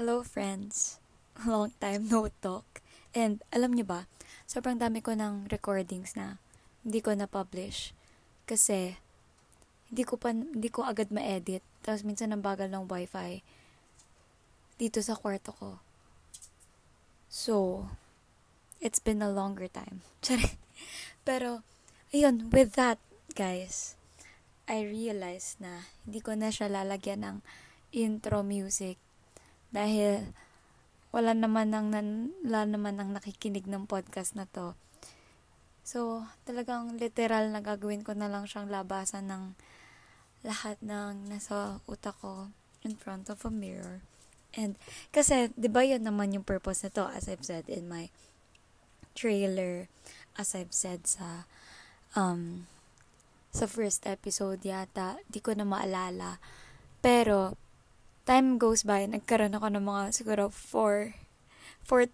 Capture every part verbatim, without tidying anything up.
Hello friends, long time no talk. And alam nyo ba, sobrang dami ko ng recordings na hindi ko na-publish kasi hindi ko, pa, hindi ko agad ma-edit. Tapos minsan ang bagal ng wifi dito sa kwarto ko. So, it's been a longer time. Pero, ayun, with that guys, I realized na hindi ko na siya lalagyan ng intro music dahil wala naman nang wala naman nang nakikinig ng podcast na to. So, talagang literal na gagawin ko na lang siyang labasan ng lahat ng nasa utak ko in front of a mirror. And kasi 'di ba 'yun naman yung purpose nito, as I've said in my trailer, as I've said sa um sa first episode yata, di ko na maalala. Pero time goes by, nagkaroon ako ng mga siguro four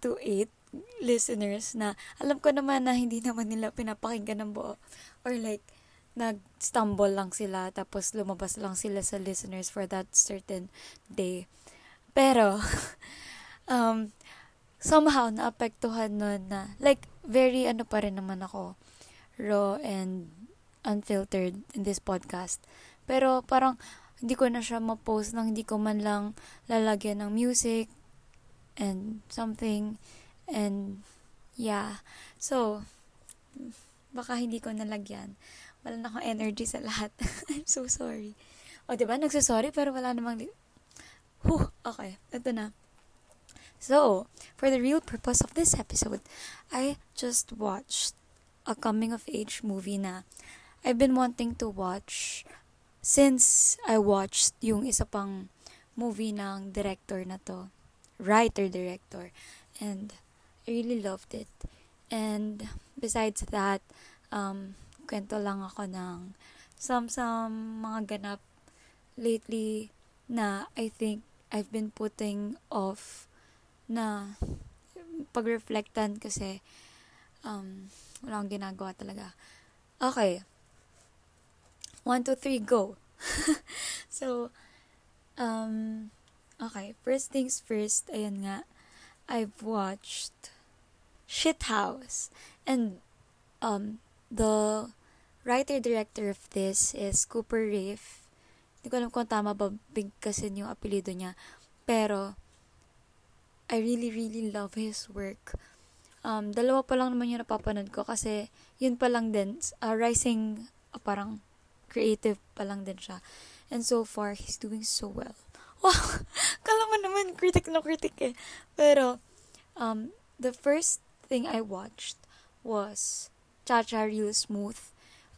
to eight listeners na alam ko naman na hindi naman nila pinapakinggan ng buo. Or like, nag-stumble lang sila tapos lumabas lang sila sa listeners for that certain day. Pero, um, somehow naapektuhan nun na, like, very ano pa rin naman ako, raw and unfiltered in this podcast. Pero parang, hindi ko na siya ma-post nang hindi ko man lang lalagyan ng music and something and yeah. So, baka hindi ko nalagyan. Wala na akong energy sa lahat. I'm so sorry. O, diba? Nagsasorry pero wala namang... Li- Whew, okay. Ito na. So, for the real purpose of this episode, I just watched a coming-of-age movie na I've been wanting to watch since I watched yung isa pang movie ng director na to, writer-director, and I really loved it. And besides that, um, kwento lang ako ng some-some mga ganap lately na I think I've been putting off na pag-reflectan kasi um, wala akong ginagawa talaga. Okay. One, two, three, go! So, um, okay, first things first, ayan nga, I've watched Shithouse, and, um, the writer-director of this is Cooper Raiff. Hindi ko alam kung tama ba, big kasi yung apelido niya, pero, I really, really love his work. Um, dalawa pa lang naman yung napapanood ko, kasi, yun pa lang din, uh, rising, uh, parang, creative pa lang din siya. And so far, he's doing so well. Wow! Kala mo naman, critic na critic eh. Pero, um, the first thing I watched was Chacha Real Smooth.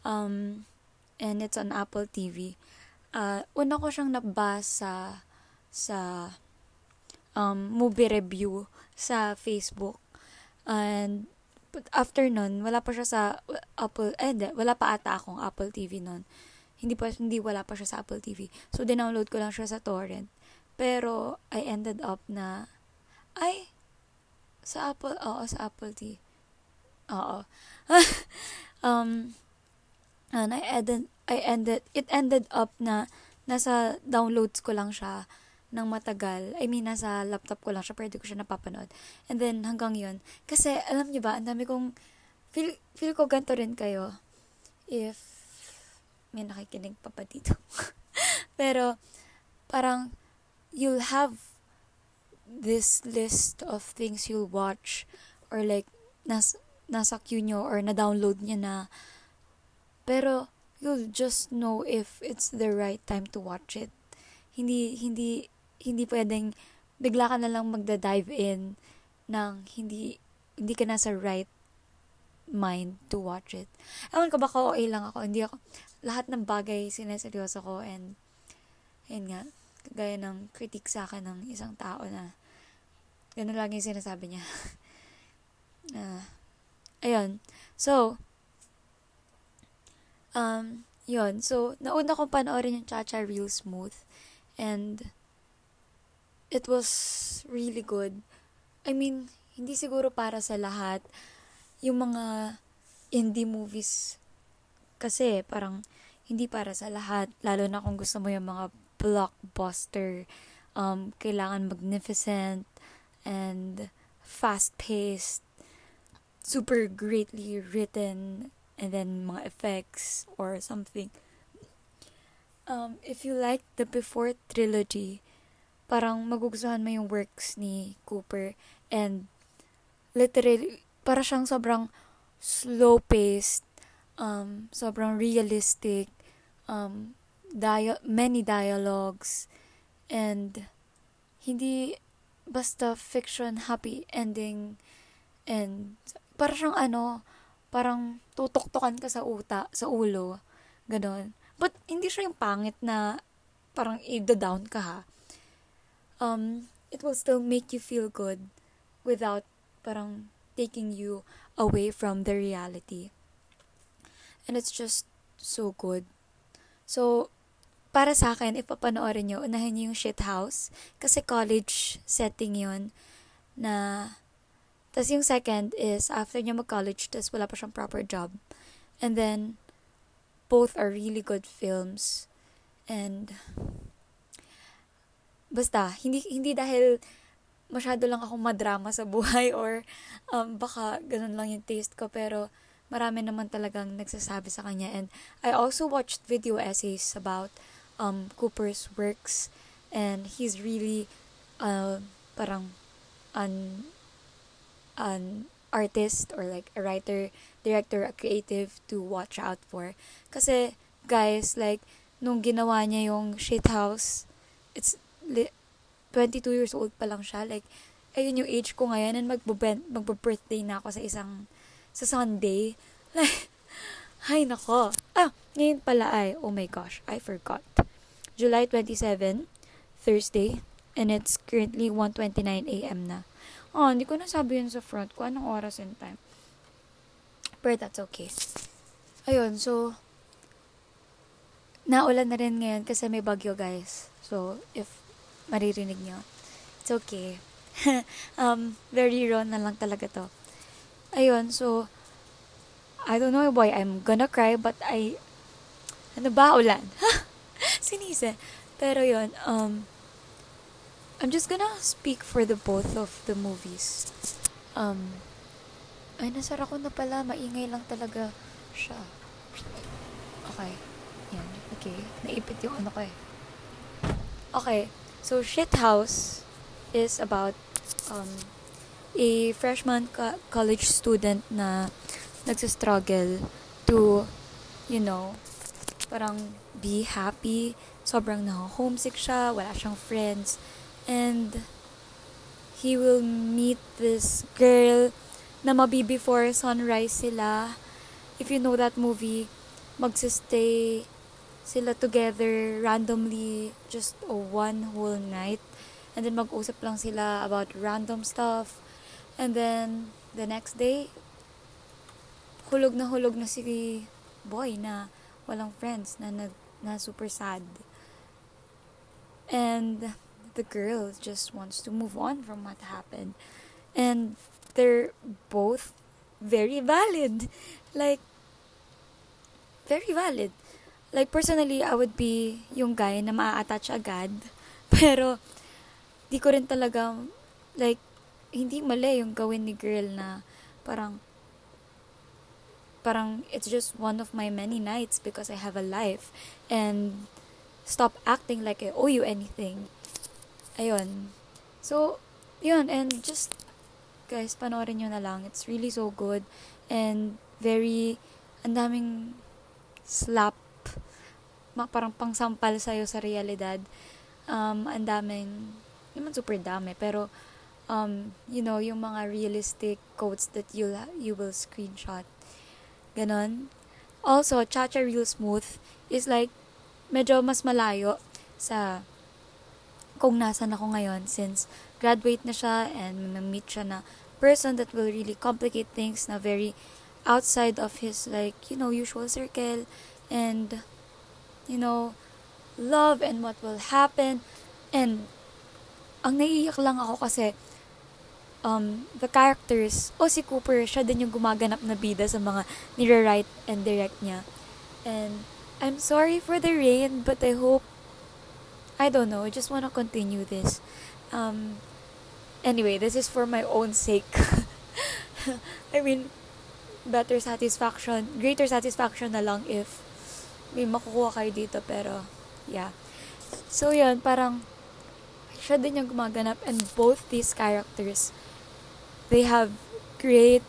Um, and it's on Apple T V. Uh, una ko siyang nabasa sa um, movie review sa Facebook. And but after nun, wala pa siya sa Apple, eh, di, wala pa ata akong Apple T V nun. Hindi pa, hindi wala pa siya sa Apple T V. So, dinownload ko lang siya sa torrent. Pero, I ended up na, ay, sa Apple, oo, sa Apple T V. Oo. um, and I ended, I ended, it ended up na, nasa downloads ko lang siya ng matagal. I mean, nasa laptop ko lang siya, pwede ko siya napapanood. And then, hanggang yun. Kasi, alam niyo ba, ang dami kong, feel, feel ko ganito rin kayo. If, may nakikinig pa pa dito. Pero, parang, you'll have this list of things you'll watch, or like, nas, nasa queue nyo, or na-download nyo na. Pero, you'll just know if it's the right time to watch it. Hindi, hindi, hindi pwedeng bigla ka na lang magda-dive in nang hindi hindi ka nasa right mind to watch it. Ewan ko ba ko okay lang ako. Hindi ako, lahat ng bagay sineseryoso ko and ayun nga, kagaya ng critique sa akin ng isang tao na gano'n lang yung sinasabi niya. uh, ayun. So, um, yun. So, nauna kong panoorin yung Chacha Real Smooth and it was really good. I mean, hindi siguro para sa lahat. Yung mga indie movies kasi parang hindi para sa lahat. Lalo na kung gusto mo yung mga blockbuster um, kailangan magnificent and fast-paced, super greatly written, and then mga effects or something. Um, if you like the Before trilogy, parang magugustuhan mo yung works ni Cooper, and literally, para siyang sobrang slow-paced, um, sobrang realistic, um, Dia- many dialogues, and hindi basta fiction happy ending, and parang ano, parang tutok-tokan ka sa uta, sa ulo, ganon. But hindi siya yung pangit na parang i-down ka, ha. Um, it will still make you feel good without parang taking you away from the reality, and it's just so good. So para sa akin, if papanoorin nyo, unahin nyo yung Shithouse. Kasi college setting yun. Na, tas yung second is, after niya mag-college, tas wala pa siyang proper job. And then, both are really good films. And, basta, hindi hindi dahil masyado lang akong madrama sa buhay or um, baka ganun lang yung taste ko. Pero, marami naman talagang nagsasabi sa kanya. And, I also watched video essays about Um, Cooper's works, and he's really uh, parang an an artist or like a writer, director, a creative to watch out for. Kasi guys, like nung ginawa niya yung Shithouse, it's li- twenty-two years old pa lang siya. Like ayun yung age ko ngayon, and magbo-bent, magbo-birthday na ako sa isang sa Sunday. Like ay nako. Ah, ngayon pala ay. Oh my gosh, I forgot. July twenty-seventh, Thursday, and it's currently one twenty-nine a.m. na. Oh, hindi ko nasabi yun sa front ko. Anong oras and time? But that's okay. Ayun, so, naulan na rin ngayon kasi may bagyo, guys. So, if maririnig nyo, it's okay. um, very raw na lang talaga to. Ayun, so, I don't know why I'm gonna cry, but I, ano ba, ulan? Ha? Sinise. Pero yun, um, I'm just gonna speak for the both of the movies. Um, ay, nasara ko na pala. Maingay lang talaga siya. Okay. Yan. Okay. Naipit yung ano ko eh. Okay. So, Shithouse is about um, a freshman co- college student na nagsistruggle to, you know, parang be happy. Sobrang na-homesick siya, wala siyang friends, and he will meet this girl na mabi before sunrise sila. If you know that movie, magsistay sila together randomly just oh, one whole night, and then mag-usap lang sila about random stuff, and then the next day hulog na hulog na si boy na walang friends, na, na na super sad, and the girl just wants to move on from what happened, and they're both very valid, like very valid. Like personally, I would be yung guy na ma-attach agad, pero di ko rin talaga like hindi mali yung gawin ni girl na parang parang it's just one of my many nights because I have a life, and stop acting like I owe you anything. Ayun. So, yun, and just guys, panoorin nyo na lang. It's really so good, and very ang daming slap, parang pangsampal sa'yo sa realidad. Um, ang daming, naman super dami, pero um, you know, yung mga realistic quotes that you you will screenshot. Ganon. Also, Chacha Real Smooth is like medyo mas malayo sa kung nasan ako ngayon, since graduate na siya and ma-meet siya na person that will really complicate things, na very outside of his like, you know, usual circle, and you know, love and what will happen. And ang naiiyak lang ako kasi Um, the characters, o oh, si Cooper, siya din yung gumaganap na bida sa mga nire-write and direct niya. And I'm sorry for the rain, but I hope I don't know, I just want to continue this. Um, anyway, this is for my own sake. I mean, better satisfaction, greater satisfaction na lang if may makukuha kayo dito, pero, yeah. So, yun, parang, siya din yung gumaganap, and both these characters, they have great,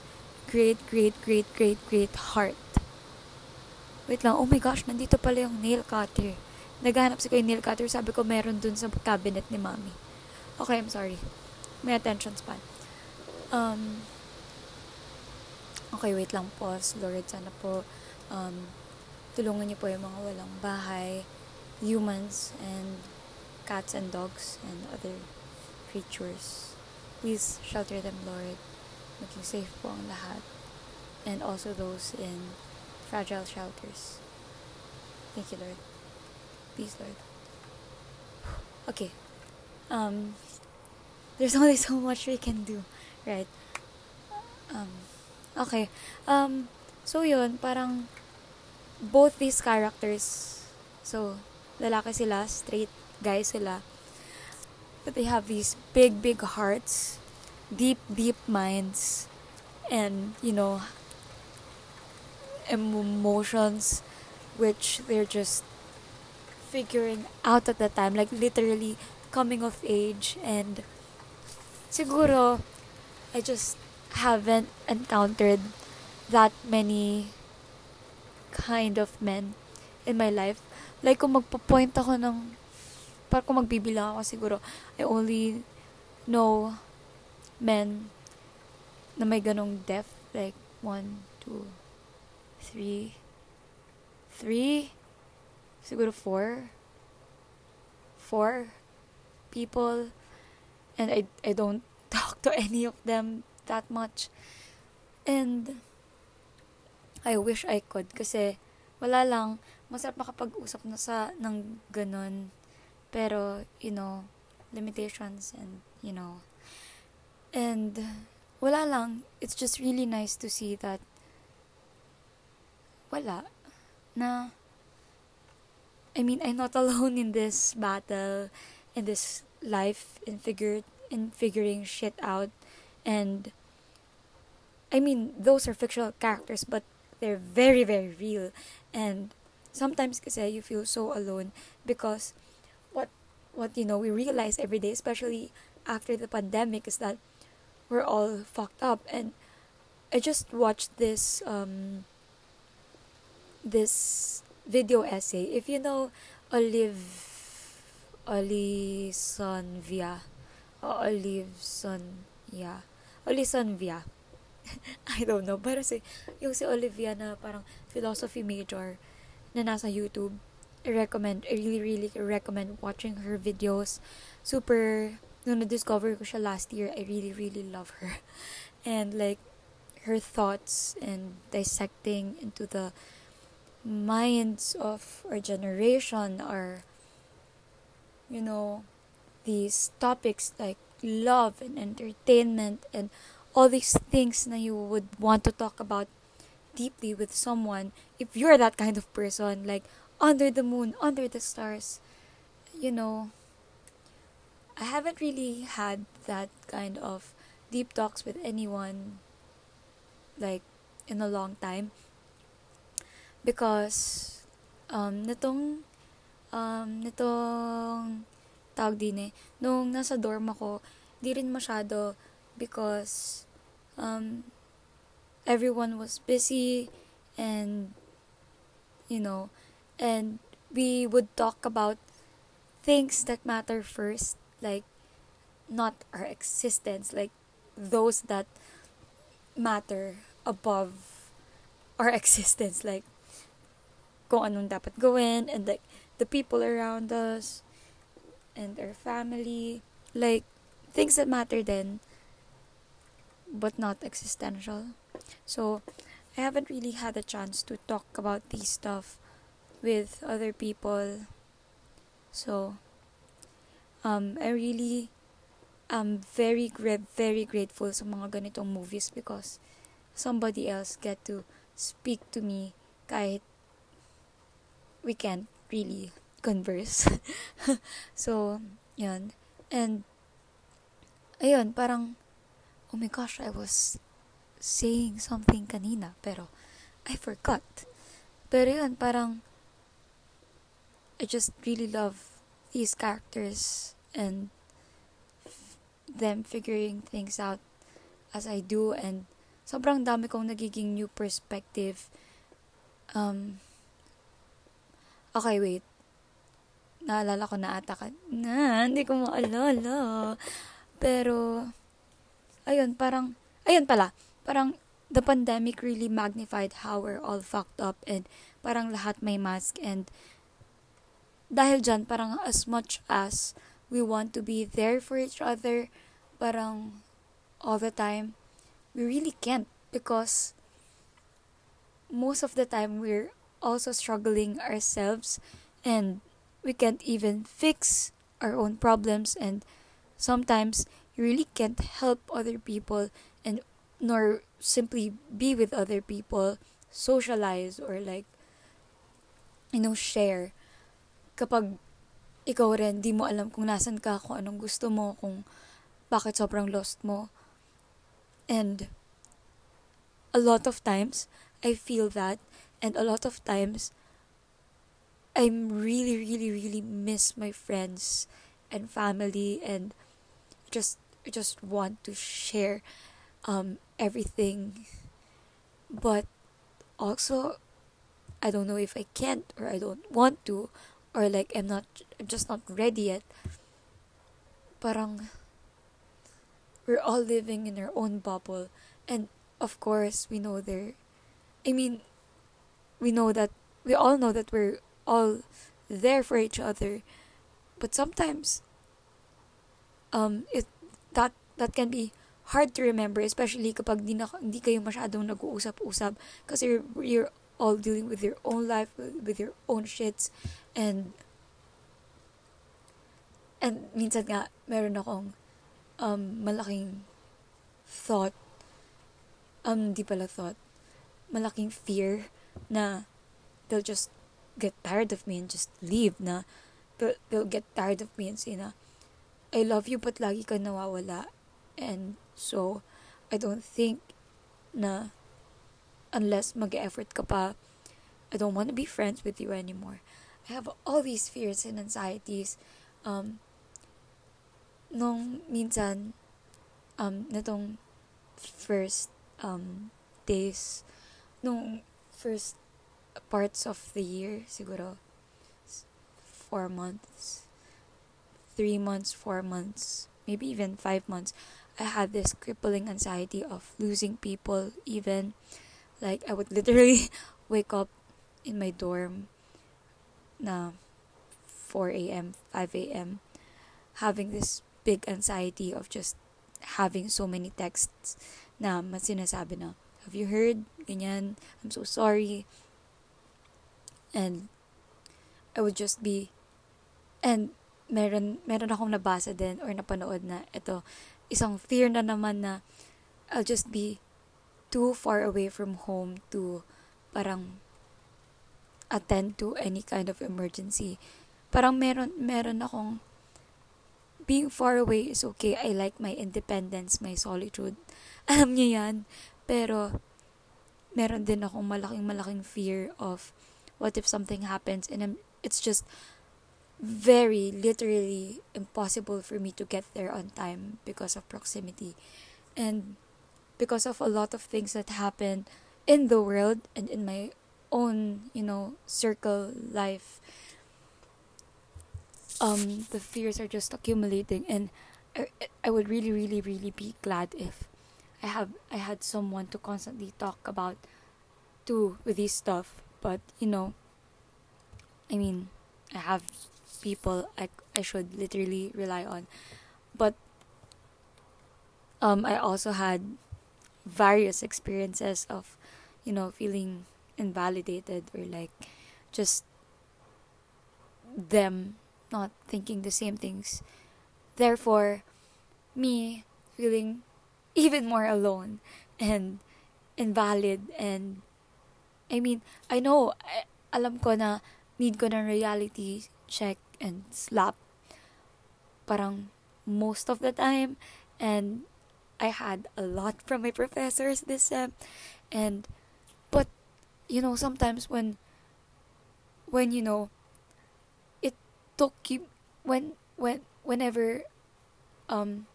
great, great, great, great, great heart. Wait lang, oh my gosh, nandito pala yung nail cutter. Naghanap si ko yung nail cutter, sabi ko meron dun sa cabinet ni mommy. Okay, I'm sorry. May attention span. Um, okay, wait lang po. Lord, sana po, um, tulungan niyo po yung mga walang bahay, humans, and cats and dogs, and other creatures. Please shelter them, Lord. Maging safe po ang lahat. And also those in fragile shelters. Thank you, Lord. Please, Lord. Okay. Um, there's only so much we can do, right? Um, okay. Um, so yun, parang both these characters, so, lalaki sila, straight guys sila, but they have these big, big hearts, deep, deep minds, and, you know, emotions which they're just figuring out at the time, like literally coming of age. And siguro I just haven't encountered that many kind of men in my life. Like kung magpo-point ako ng, parang kung magbibilang ako siguro, I only know men na may ganong depth, like one, two, three, three, siguro four, four people, and I I don't talk to any of them that much, and I wish I could, kasi wala lang, masarap makapag-usap na sa ng ganon, pero you know, limitations, and you know, and wala lang, it's just really nice to see that wala na. I mean, I'm not alone in this battle, in this life, in figure, in figuring shit out. And I mean, those are fictional characters, but they're very, very real. And sometimes, kasi, you feel so alone because what what you know we realize every day, especially after the pandemic, is that we're all fucked up. And I just watched this um this. video essay. If you know Olive Olive Sonvia or Olive Sonvia Olive Sonvia I don't know, pero si yung si Olivia na parang philosophy major na nasa YouTube, I recommend, I really really recommend watching her videos. Super, nung na-discover ko siya last year, I really really love her, and like her thoughts and dissecting into the minds of our generation, are, you know, these topics like love and entertainment and all these things na you would want to talk about deeply with someone if you're that kind of person, like under the moon, under the stars. You know, I haven't really had that kind of deep talks with anyone like in a long time. Because, um, nitong, um, nitong, tawag din eh, nung nasa dorm ako, di rin masyado, because, um, everyone was busy, and, you know, and we would talk about things that matter first, like, not our existence, like, those that matter above our existence, like, kung anong dapat gawin, and like the people around us and our family, like things that matter then but not existential. So I haven't really had a chance to talk about these stuff with other people, so um I really am very gra- very grateful sa mga ganitong movies, because somebody else get to speak to me kahit we can't really Converse. So, yun. And, ayun, parang, oh my gosh, I was saying something kanina, pero I forgot. Pero yun, parang, I just really love these characters and f- them figuring things out as I do, and sobrang dami kong nagiging new perspective. Um, okay, wait. Naalala ko na ata ka na, hindi ko maalala. Pero, ayun, parang, ayun pala, parang the pandemic really magnified how we're all fucked up and parang lahat may mask, and dahil dyan, parang as much as we want to be there for each other, parang all the time, we really can't, because most of the time we're also struggling ourselves and we can't even fix our own problems, and sometimes you really can't help other people and nor simply be with other people, socialize, or like, you know, share. Kapag ikaw rin, di mo alam kung nasan ka, kung anong gusto mo, kung bakit sobrang lost mo. And a lot of times, I feel that, and a lot of times, I'm really, really, really miss my friends and family, and just just want to share um, everything. But also, I don't know if I can't, or I don't want to, or like I'm not, I'm just not ready yet. Parang we're all living in our own bubble, and of course we know there. I mean, we know that we all know that we're all there for each other, but sometimes um it that that can be hard to remember, especially kapag di, na, di kayo masyadong nag-uusap-usap, kasi you're, you're all dealing with your own life, with your own shits, and and minsan nga meron akong um malaking thought um di pala thought malaking fear na they'll just get tired of me and just leave na. They'll, they'll get tired of me and say na, I love you but lagi ka nawawala. And so, I don't think na unless mag-effort ka pa, I don't want to be friends with you anymore. I have all these fears and anxieties. Um, nung minsan, um, natong first um, days, nung first parts of the year, siguro four months, three months, four months, maybe even five months, I had this crippling anxiety of losing people. Even like I would literally wake up in my dorm na four a.m., five a.m., having this big anxiety of just having so many texts na masinasabi na, have you heard? Ganyan, I'm so sorry. And I would just be, and meron, meron akong nabasa din or napanood na ito, isang fear na naman na I'll just be too far away from home to parang attend to any kind of emergency. Parang meron, meron akong, being far away is okay. I like my independence, my solitude. Alam niyo yan. Pero, meron din akong malaking malaking fear of, what if something happens, and I'm, it's just very literally impossible for me to get there on time because of proximity and because of a lot of things that happen in the world and in my own, you know, circle life. Um, the fears are just accumulating, and I, I would really, really, really be glad if I have I had someone to constantly talk about to with this stuff. But, you know, I mean, I have people I, I should literally rely on. But um, I also had various experiences of, you know, feeling invalidated or like just them not thinking the same things. Therefore, me feeling even more alone and invalid and I mean, I know, I, alam ko na need ko ng reality check and slap. Parang most of the time. And I had a lot from my professors this sem. And, but, you know, sometimes when, when, you know, it took you, when, when, whenever, um,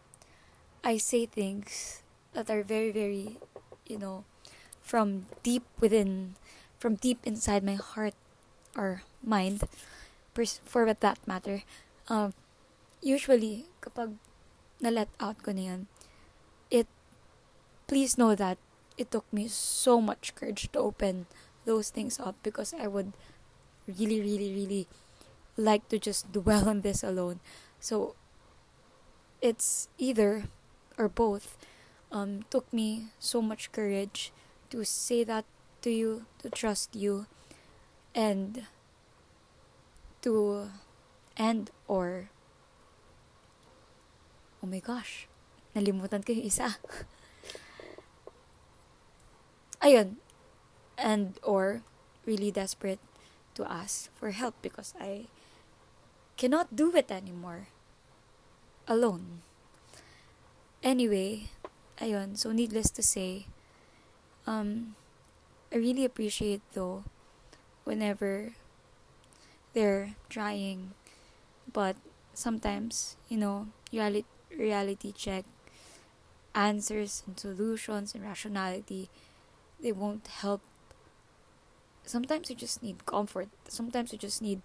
I say things that are very, very, you know, from deep within, from deep inside my heart or mind, for that matter, um, usually, kapag na-let out ko na yan, it, please know that it took me so much courage to open those things up, because I would really, really, really like to just dwell on this alone. So, it's either or both. Um, took me so much courage to say that to you, to trust you, and to and or oh my gosh, nalimutan ko yung isa. Ayun, and or really desperate to ask for help because I cannot do it anymore alone. Anyway, ayun, so needless to say, um, I really appreciate though whenever they're trying, but sometimes, you know, reality, reality check, answers and solutions and rationality, they won't help. Sometimes you just need comfort. Sometimes you just need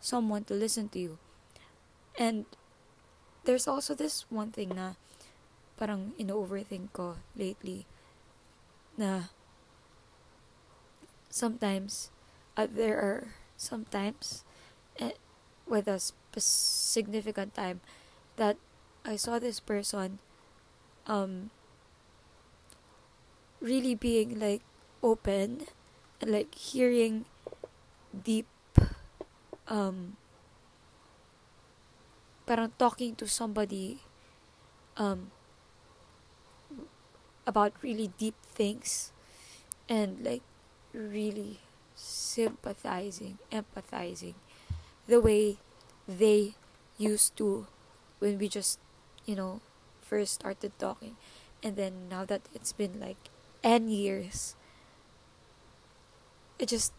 someone to listen to you. And there's also this one thing na parang in-overthink ko lately, na sometimes uh, there are sometimes uh, with a sp- significant time that I saw this person um really being like open and like hearing deep, um parang talking to somebody um about really deep things, and like really sympathizing, empathizing the way they used to when we just, you know, first started talking. And then now that it's been like ten years, I just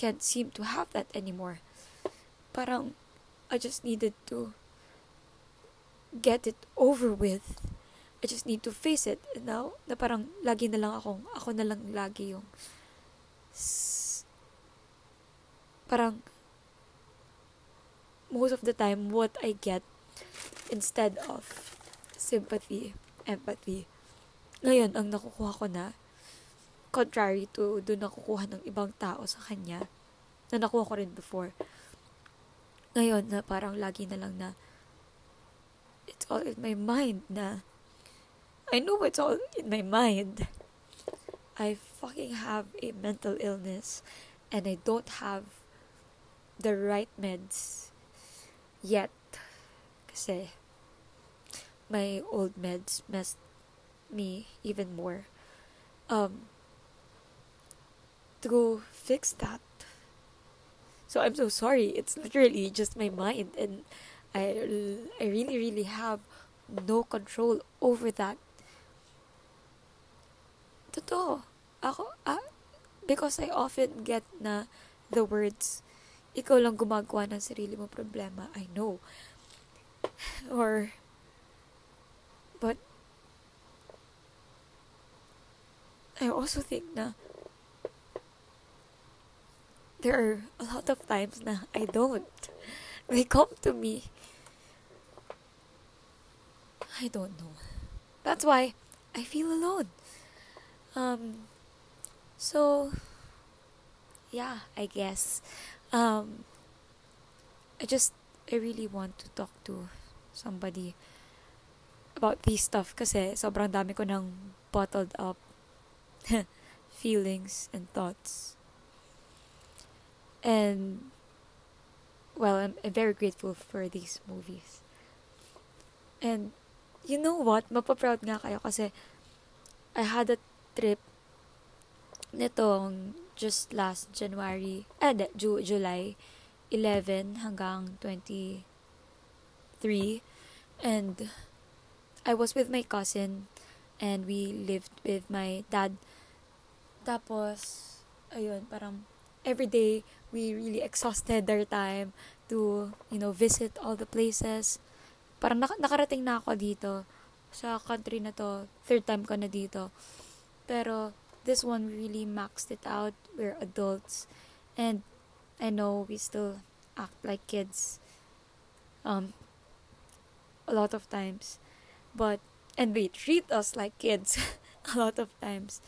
can't seem to have that anymore. Parang I just needed to get it over with. I just need to face it. And now, na parang lagi na lang akong, ako na lang lagi yung, s- parang, most of the time, what I get, instead of sympathy, empathy, ngayon, ang nakukuha ko na, contrary to doon nakukuha ng ibang tao sa kanya, na nakuha ko rin before. Ngayon, na parang lagi na lang na, it's all in my mind na, I know it's all in my mind. I fucking have a mental illness and I don't have the right meds yet. Kasi my old meds messed me even more. Um, to go fix that. So I'm so sorry. It's literally just my mind, and I, I really, really have no control over that. Totoo. Ako, ah, because I often get na the words, ikaw lang gumagawa ng sarili mong problema, I know. Or, but, I also think na there are a lot of times na I don't. They come to me. I don't know. That's why I feel alone. Um, so, yeah, I guess, um, I just, I really want to talk to somebody about this stuff kasi sobrang dami ko ng bottled up feelings and thoughts. And, well, I'm, I'm very grateful for these movies. And, you know what? Mapaproud nga kayo kasi I had a trip nitong just last January, eh, de, Ju- July eleventh hanggang twenty-three. And I was with my cousin and we lived with my dad. Tapos, ayun, parang every day we really exhausted our time to, you know, visit all the places. Parang nak- nakarating na ako dito sa country na to. Third time ko na dito. Pero this one really maxed it out. We're adults. And I know we still act like kids um, a lot of times. But, and they treat us like kids a lot of times.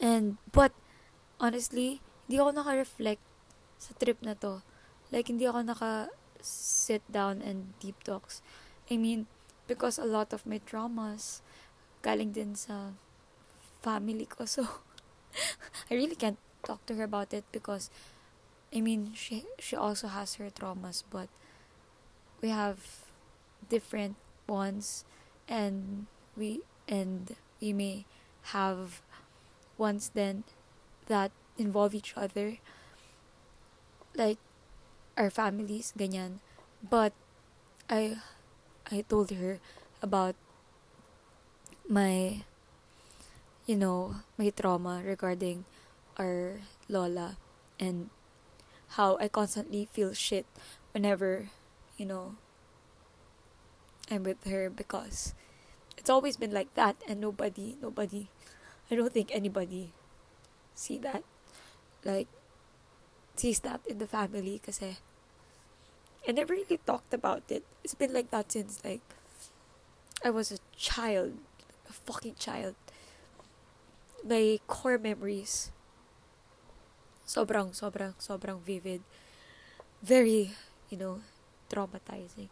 And, but, honestly, hindi ako naka-reflect sa trip na to. Like, hindi ako naka-sit down and deep talks. I mean, because a lot of my traumas galing din sa family ko. So, I really can't talk to her about it because, I mean, she, she also has her traumas. But, we have different ones. And, we, and we may have ones then that involve each other, like our families, ganyan. But I I told her about my, you know, my trauma regarding our lola and how I constantly feel shit whenever, you know, I'm with her because it's always been like that and nobody, nobody I don't think anybody see that, like, sees that in the family kasi I never really talked about it. It's been like that since, like, I was a child, a fucking child. My core memories, sobrang, sobrang, sobrang vivid. Very, you know, traumatizing.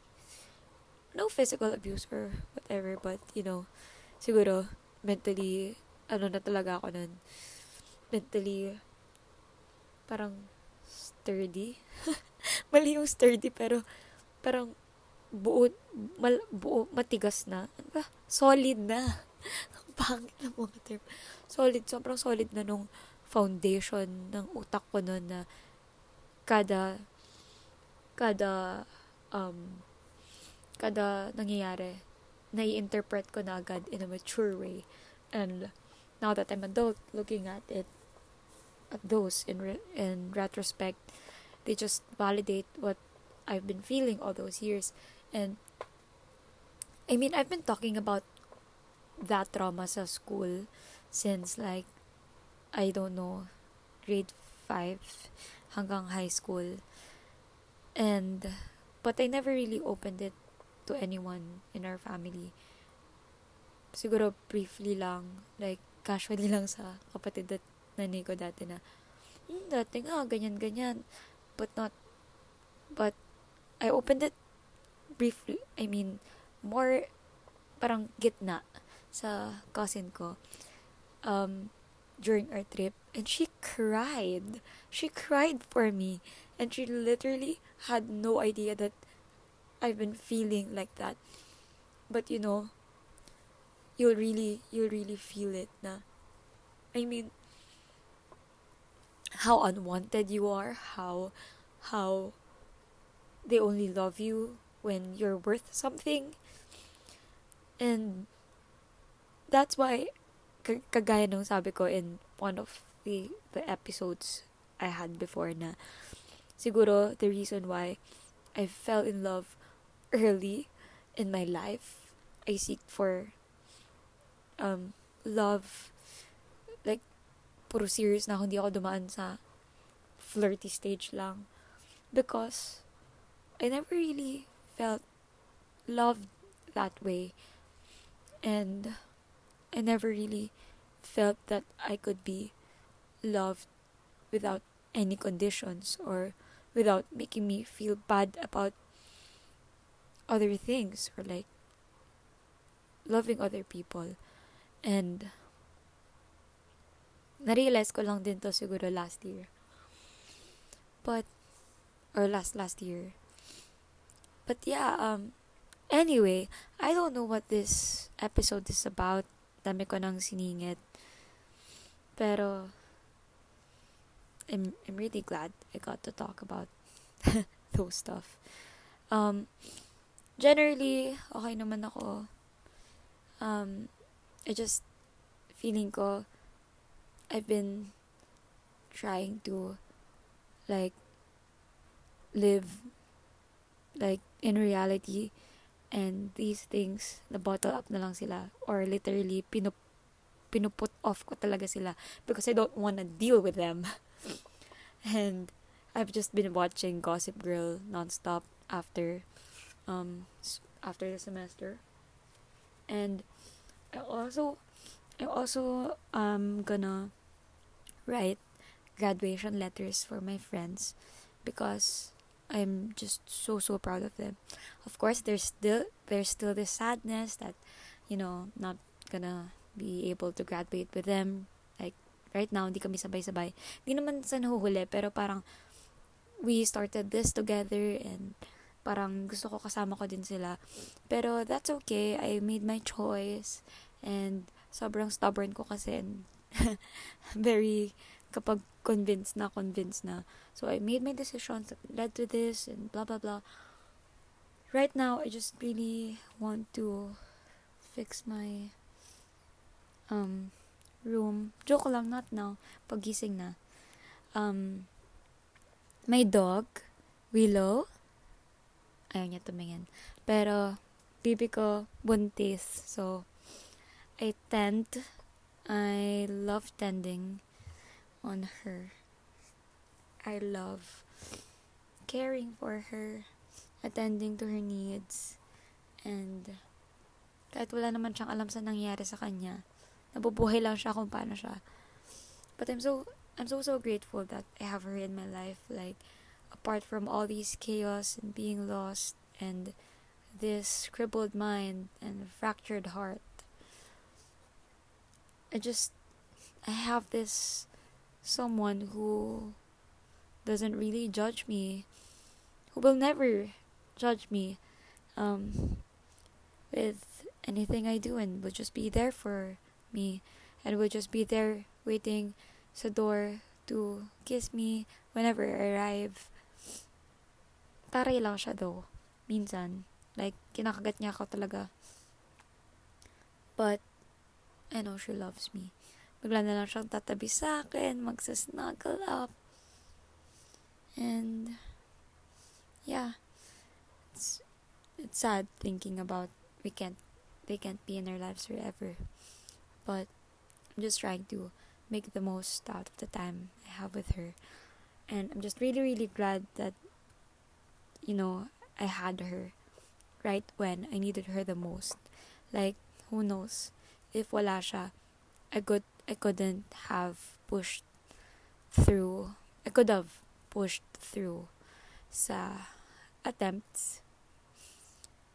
No physical abuse or whatever, but, you know, siguro, mentally, ano na talaga ako nun, mentally, parang sturdy. Mali yung sturdy, pero parang buo, mal, buo matigas na. Ano ba? Solid na. Ang pangit na mga term. Solid, sobrang solid na nung foundation ng utak ko nun na kada, kada, um, kada nangyayari, nai-interpret ko na agad in a mature way. And, now that I'm adult, looking at it, at those in re- in retrospect, they just validate what I've been feeling all those years. And, I mean, I've been talking about that trauma sa school since, like, I don't know, grade five hanggang high school. And, but I never really opened it to anyone in our family. Siguro briefly lang, like, casually lang sa kapatid at nanay ko dati na, hmm, dati nga, ganyan-ganyan. But not, but, I opened it briefly, I mean, more, parang gitna sa cousin ko um, during our trip. And she cried. She cried for me. And she literally had no idea that I've been feeling like that. But, you know, you'll really, you'll really feel it na, I mean, how unwanted you are, how, how they only love you when you're worth something. And that's why, k- kagaya nung sabi ko in one of the, the episodes I had before na, siguro the reason why I fell in love early in my life, I seek for Um, love, like, puro serious na ako, hindi ako dumaan sa flirty stage lang. Because I never really felt loved that way. And I never really felt that I could be loved without any conditions or without making me feel bad about other things or, like, loving other people. And, na-realize ko lang din to siguro last year. But, or last, last year. But yeah, um, anyway, I don't know what this episode is about. Dami ko nang siningit. Pero, I'm, I'm really glad I got to talk about those stuff. Um, generally, okay naman ako. Um, I just, feeling ko, I've been trying to, like, live, like, in reality, and these things, na-bottle up na lang sila, or literally, pinup, pinuput off ko talaga sila, because I don't wanna deal with them. And, I've just been watching Gossip Girl nonstop after, um, after the semester. And, I also, I also, um, gonna write graduation letters for my friends, because I'm just so, so proud of them. Of course, there's still, there's still this sadness that, you know, not gonna be able to graduate with them. Like, right now, hindi kami sabay-sabay. Hindi naman sa nahuhuli, pero parang, we started this together, and parang gusto ko kasama ko din sila. Pero that's okay, I made my choice, and sobrang stubborn ko kasi, and very, kapag convinced na, convinced na. So, I made my decisions that led to this, and blah, blah, blah. Right now, I just really want to fix my um, room. Joke lang, not now. Pagising na. Um, my dog, Willow, ayaw niya tumingin. Pero, baby ko, buntis. So, I tend, I love tending on her. I love caring for her, attending to her needs, and kahit wala naman siyang alam sa nangyari sa kanya, nabubuhay lang siya kung paano siya. But I'm so, I'm so, so grateful that I have her in my life, like, apart from all these chaos and being lost, and this crippled mind and fractured heart, I just, I have this someone who doesn't really judge me, who will never judge me um, with anything I do, and will just be there for me, and will just be there waiting sa door to kiss me whenever I arrive. Taray lang siya though, minsan. Like, kinakagat niya ako talaga. But, I know she loves me. Bigla na lang siyang tatabi sa akin, magsasnuggle up. And, yeah. It's, it's sad thinking about we can't, they can't be in our lives forever. But, I'm just trying to make the most out of the time I have with her. And I'm just really, really glad that, you know, I had her right when I needed her the most. Like, who knows? If wala siya, I could, I couldn't have pushed through, I could have pushed through sa attempts,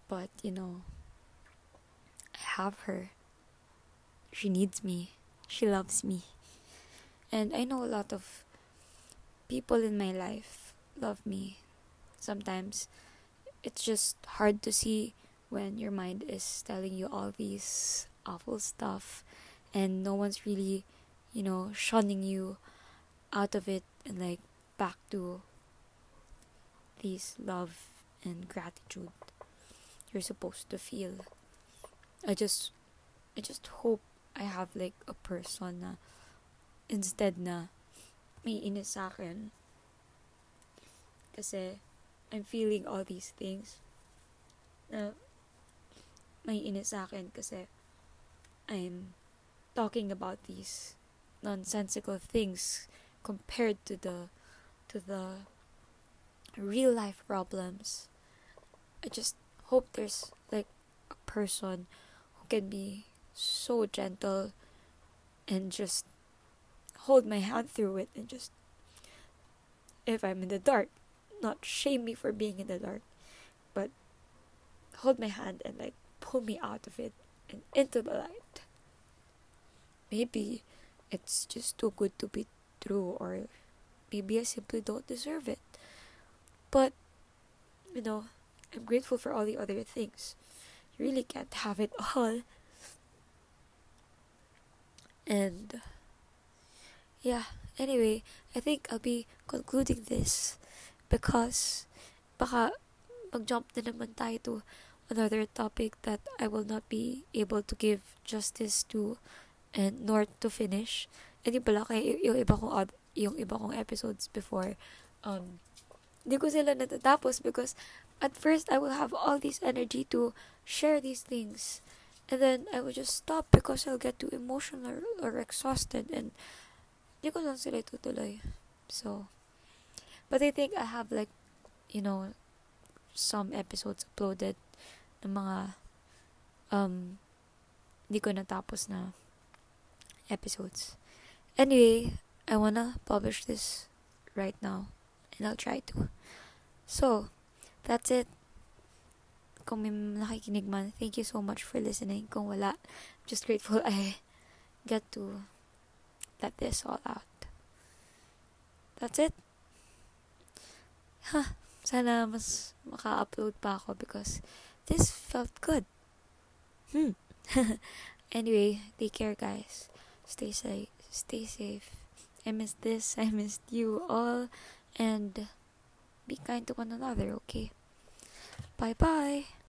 but, you know, I have her, she needs me, she loves me, and I know a lot of people in my life love me. Sometimes, it's just hard to see when your mind is telling you all these awful stuff, and no one's really, you know, shunning you out of it, and like back to this love and gratitude you're supposed to feel. I just, I just hope I have like a person na instead na may inis sa akin, kasi I'm feeling all these things na may inis sa akin kasi I'm talking about these nonsensical things compared to the to the real life problems. I just hope there's like a person who can be so gentle and just hold my hand through it, and just, if I'm in the dark, not shame me for being in the dark, but hold my hand and like pull me out of it and into the light. Maybe it's just too good to be true, or maybe I simply don't deserve it. But, you know, I'm grateful for all the other things. You really can't have it all. And yeah, anyway, I think I'll be concluding this because baka mag-jump na naman tayo to another topic that I will not be able to give justice to and nor to finish. And yung pala kaya yung iba kong, od- yung iba kong episodes before, um, hindi ko sila natatapos because at first I will have all this energy to share these things. And then I will just stop because I'll get too emotional or exhausted and hindi ko lang sila itutuloy. So, but I think I have like, you know, some episodes uploaded ng mga um hindi ko natapos na episodes. Anyway, I wanna publish this right now and I'll try to. So, that's it. Kung may nakikinig man, thank you so much for listening. Kung wala, I'm just grateful I get to let this all out. That's it. Huh. Sana mas maka-upload pa ako because this felt good. Hmm. Anyway, take care, guys. Stay safe. Stay safe. I missed this. I missed you all. And be kind to one another, okay? Bye-bye.